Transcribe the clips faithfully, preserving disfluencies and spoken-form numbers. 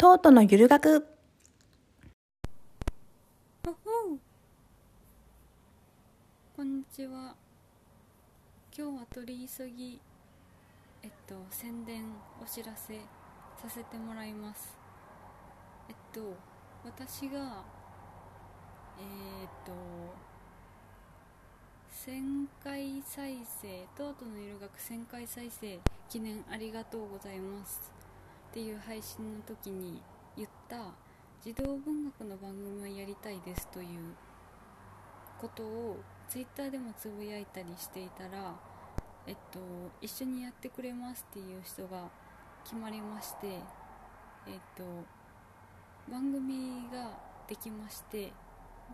トートのゆる学。こんにちは。今日は取り急ぎえっと宣伝お知らせさせてもらいます。えっと私がえー、っとせんかい再生、トートのゆる学せんかい再生記念ありがとうございますっていう配信の時に言った児童文学の番組をやりたいですということをツイッターでもつぶやいたりしていたら、えっと一緒にやってくれますっていう人が決まりまして、えっと番組ができまして、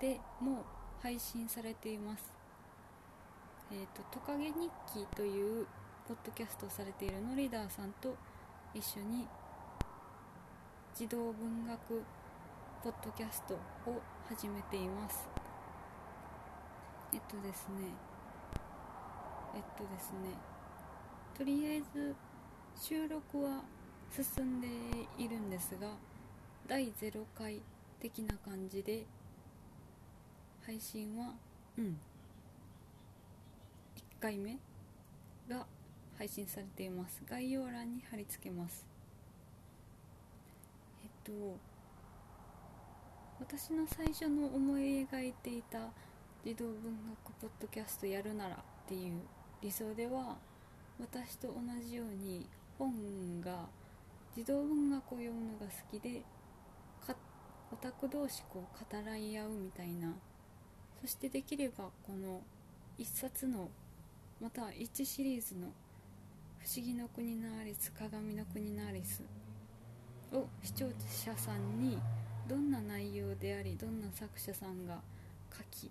でもう配信されています。えーと、トカゲ日記というポッドキャストをされているのリーダーさんと一緒に児童文学ポッドキャストを始めています。えっとですねえっとですねとりあえず収録は進んでいるんですが、だいゼロかい的な感じで配信は、うん、いっかいめが配信されています。概要欄に貼り付けます。えっと、私の最初の思い描いていた児童文学ポッドキャストやるならっていう理想では、私と同じように本が、児童文学を読むのが好きで、かオタク同士こう語らい合うみたいな、そしてできればこの一冊のまた一シリーズの不思議の国のアリス、鏡の国のアリスを視聴者さんにどんな内容であり、どんな作者さんが書き、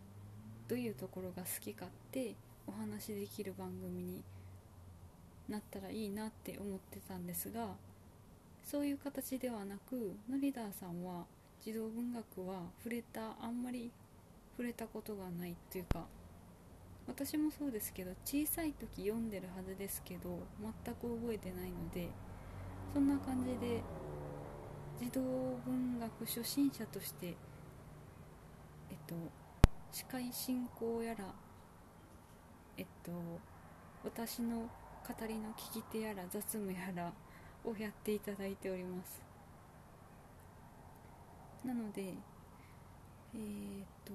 どういうところが好きかってお話しできる番組になったらいいなって思ってたんですが、そういう形ではなく、のりだーさんは児童文学は触れたあんまり触れたことがないというか、私もそうですけど小さい時読んでるはずですけど全く覚えてないので、そんな感じで児童文学初心者としてえっと司会進行やらえっと私の語りの聞き手やら雑務やらをやっていただいております。なのでえー、っと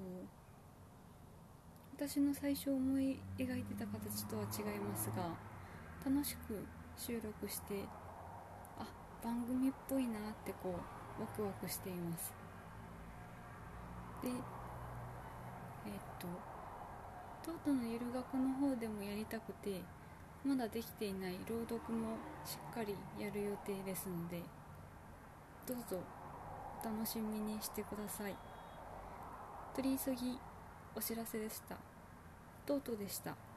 私の最初思い描いてた形とは違いますが、楽しく収録して、あ、番組っぽいなってこうワクワクしています。で、えー、っとトートのゆる学の方でもやりたくてまだできていない朗読もしっかりやる予定ですので、どうぞお楽しみにしてください。取り急ぎお知らせでした。トートでした。